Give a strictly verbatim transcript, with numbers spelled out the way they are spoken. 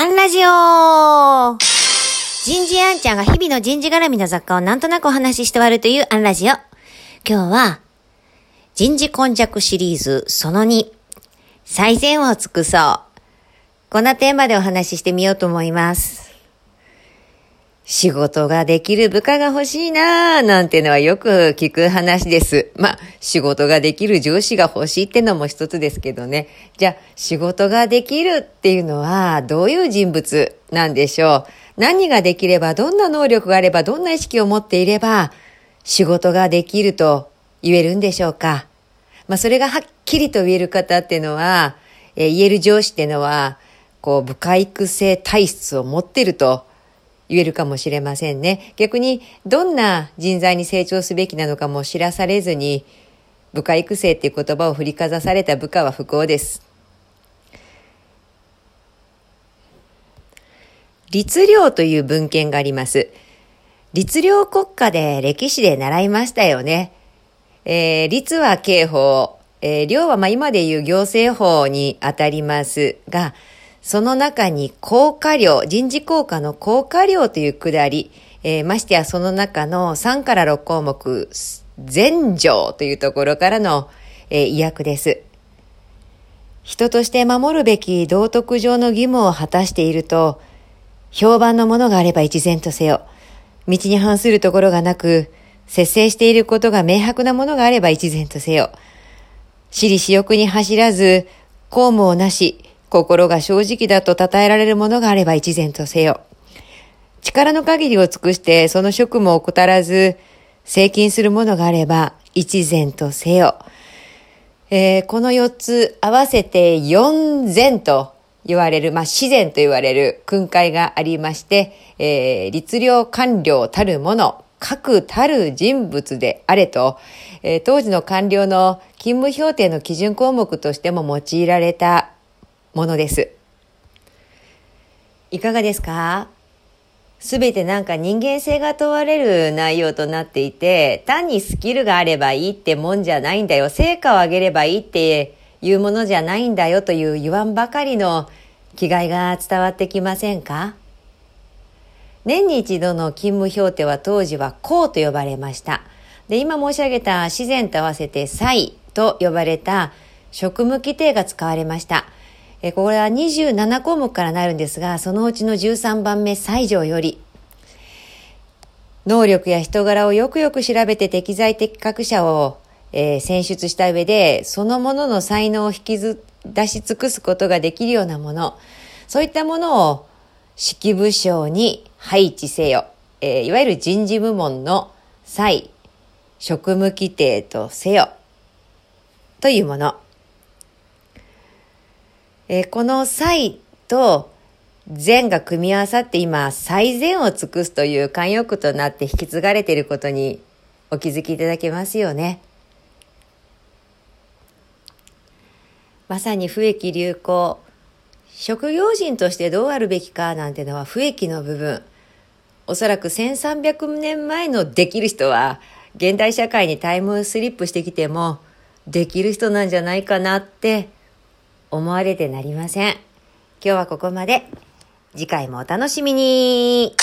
アンラジオ。人事アンちゃんが日々の人事絡みの雑貨をなんとなくお話しして終わるというアンラジオ。今日は人事今昔シリーズそのに、最善を尽くそう、こんなテーマでお話ししてみようと思います。仕事ができる部下が欲しいなーなんてのはよく聞く話です。まあ仕事ができる上司が欲しいってのも一つですけどね。じゃあ仕事ができるっていうのはどういう人物なんでしょう。何ができれば、どんな能力があれば、どんな意識を持っていれば仕事ができると言えるんでしょうか。まあそれがはっきりと言える方っていうのは、えー、言える上司っていうのはこう部下育成体質を持ってると言えるかもしれませんね。逆にどんな人材に成長すべきなのかも知らされずに、部下育成っていう言葉を振りかざされた部下は不幸です。律令という文献があります。律令国家で歴史で習いましたよね。えー、律は刑法、えー、令はまあ今でいう行政法にあたりますが、その中に効果令、人事効果の効果令というくだり、えー、ましてやその中のさんからろくこうもく、全条というところからの、えー、意訳です。人として守るべき道徳上の義務を果たしていると、評判のものがあれば一然とせよ。道に反するところがなく、節制していることが明白なものがあれば一然とせよ。私利私欲に走らず、公務をなし、心が正直だと称えられるものがあれば一然とせよ。力の限りを尽くしてその職務を怠らず、精勤するものがあれば一然とせよ。えー、このよっつ合わせて四善と言われる、まあ、四善と言われる訓戒がありまして、えー、律令官僚たるもの、確たる人物であれと、えー、当時の官僚の勤務評定の基準項目としても用いられたものです。いかがですか？すべてなんか人間性が問われる内容となっていて、単にスキルがあればいいってもんじゃないんだよ。成果を上げればいいっていうものじゃないんだよという言わんばかりの気概が伝わってきませんか？年に一度の勤務評定は当時は公と呼ばれました。で、今申し上げた私善と合わせて祭と呼ばれた職務規定が使われました。これはにじゅうななこうもくからなるんですが、そのうちのじゅうさんばんめ、最上より、能力や人柄をよくよく調べて適材適格者を、えー、選出した上で、そのものの才能を引き出し尽くすことができるようなもの、そういったものを指揮部署に配置せよ、えー、いわゆる人事部門の際職務規定とせよというもの。えー、この最と善が組み合わさって今、最善を尽くすという慣用句となって引き継がれていることにお気づきいただけますよね。まさに不易流行、職業人としてどうあるべきかなんてのは不易の部分。おそらくせんさんびゃくねんまえのできる人は、現代社会にタイムスリップしてきても、できる人なんじゃないかなって思われてなりません。今日はここまで。次回もお楽しみに。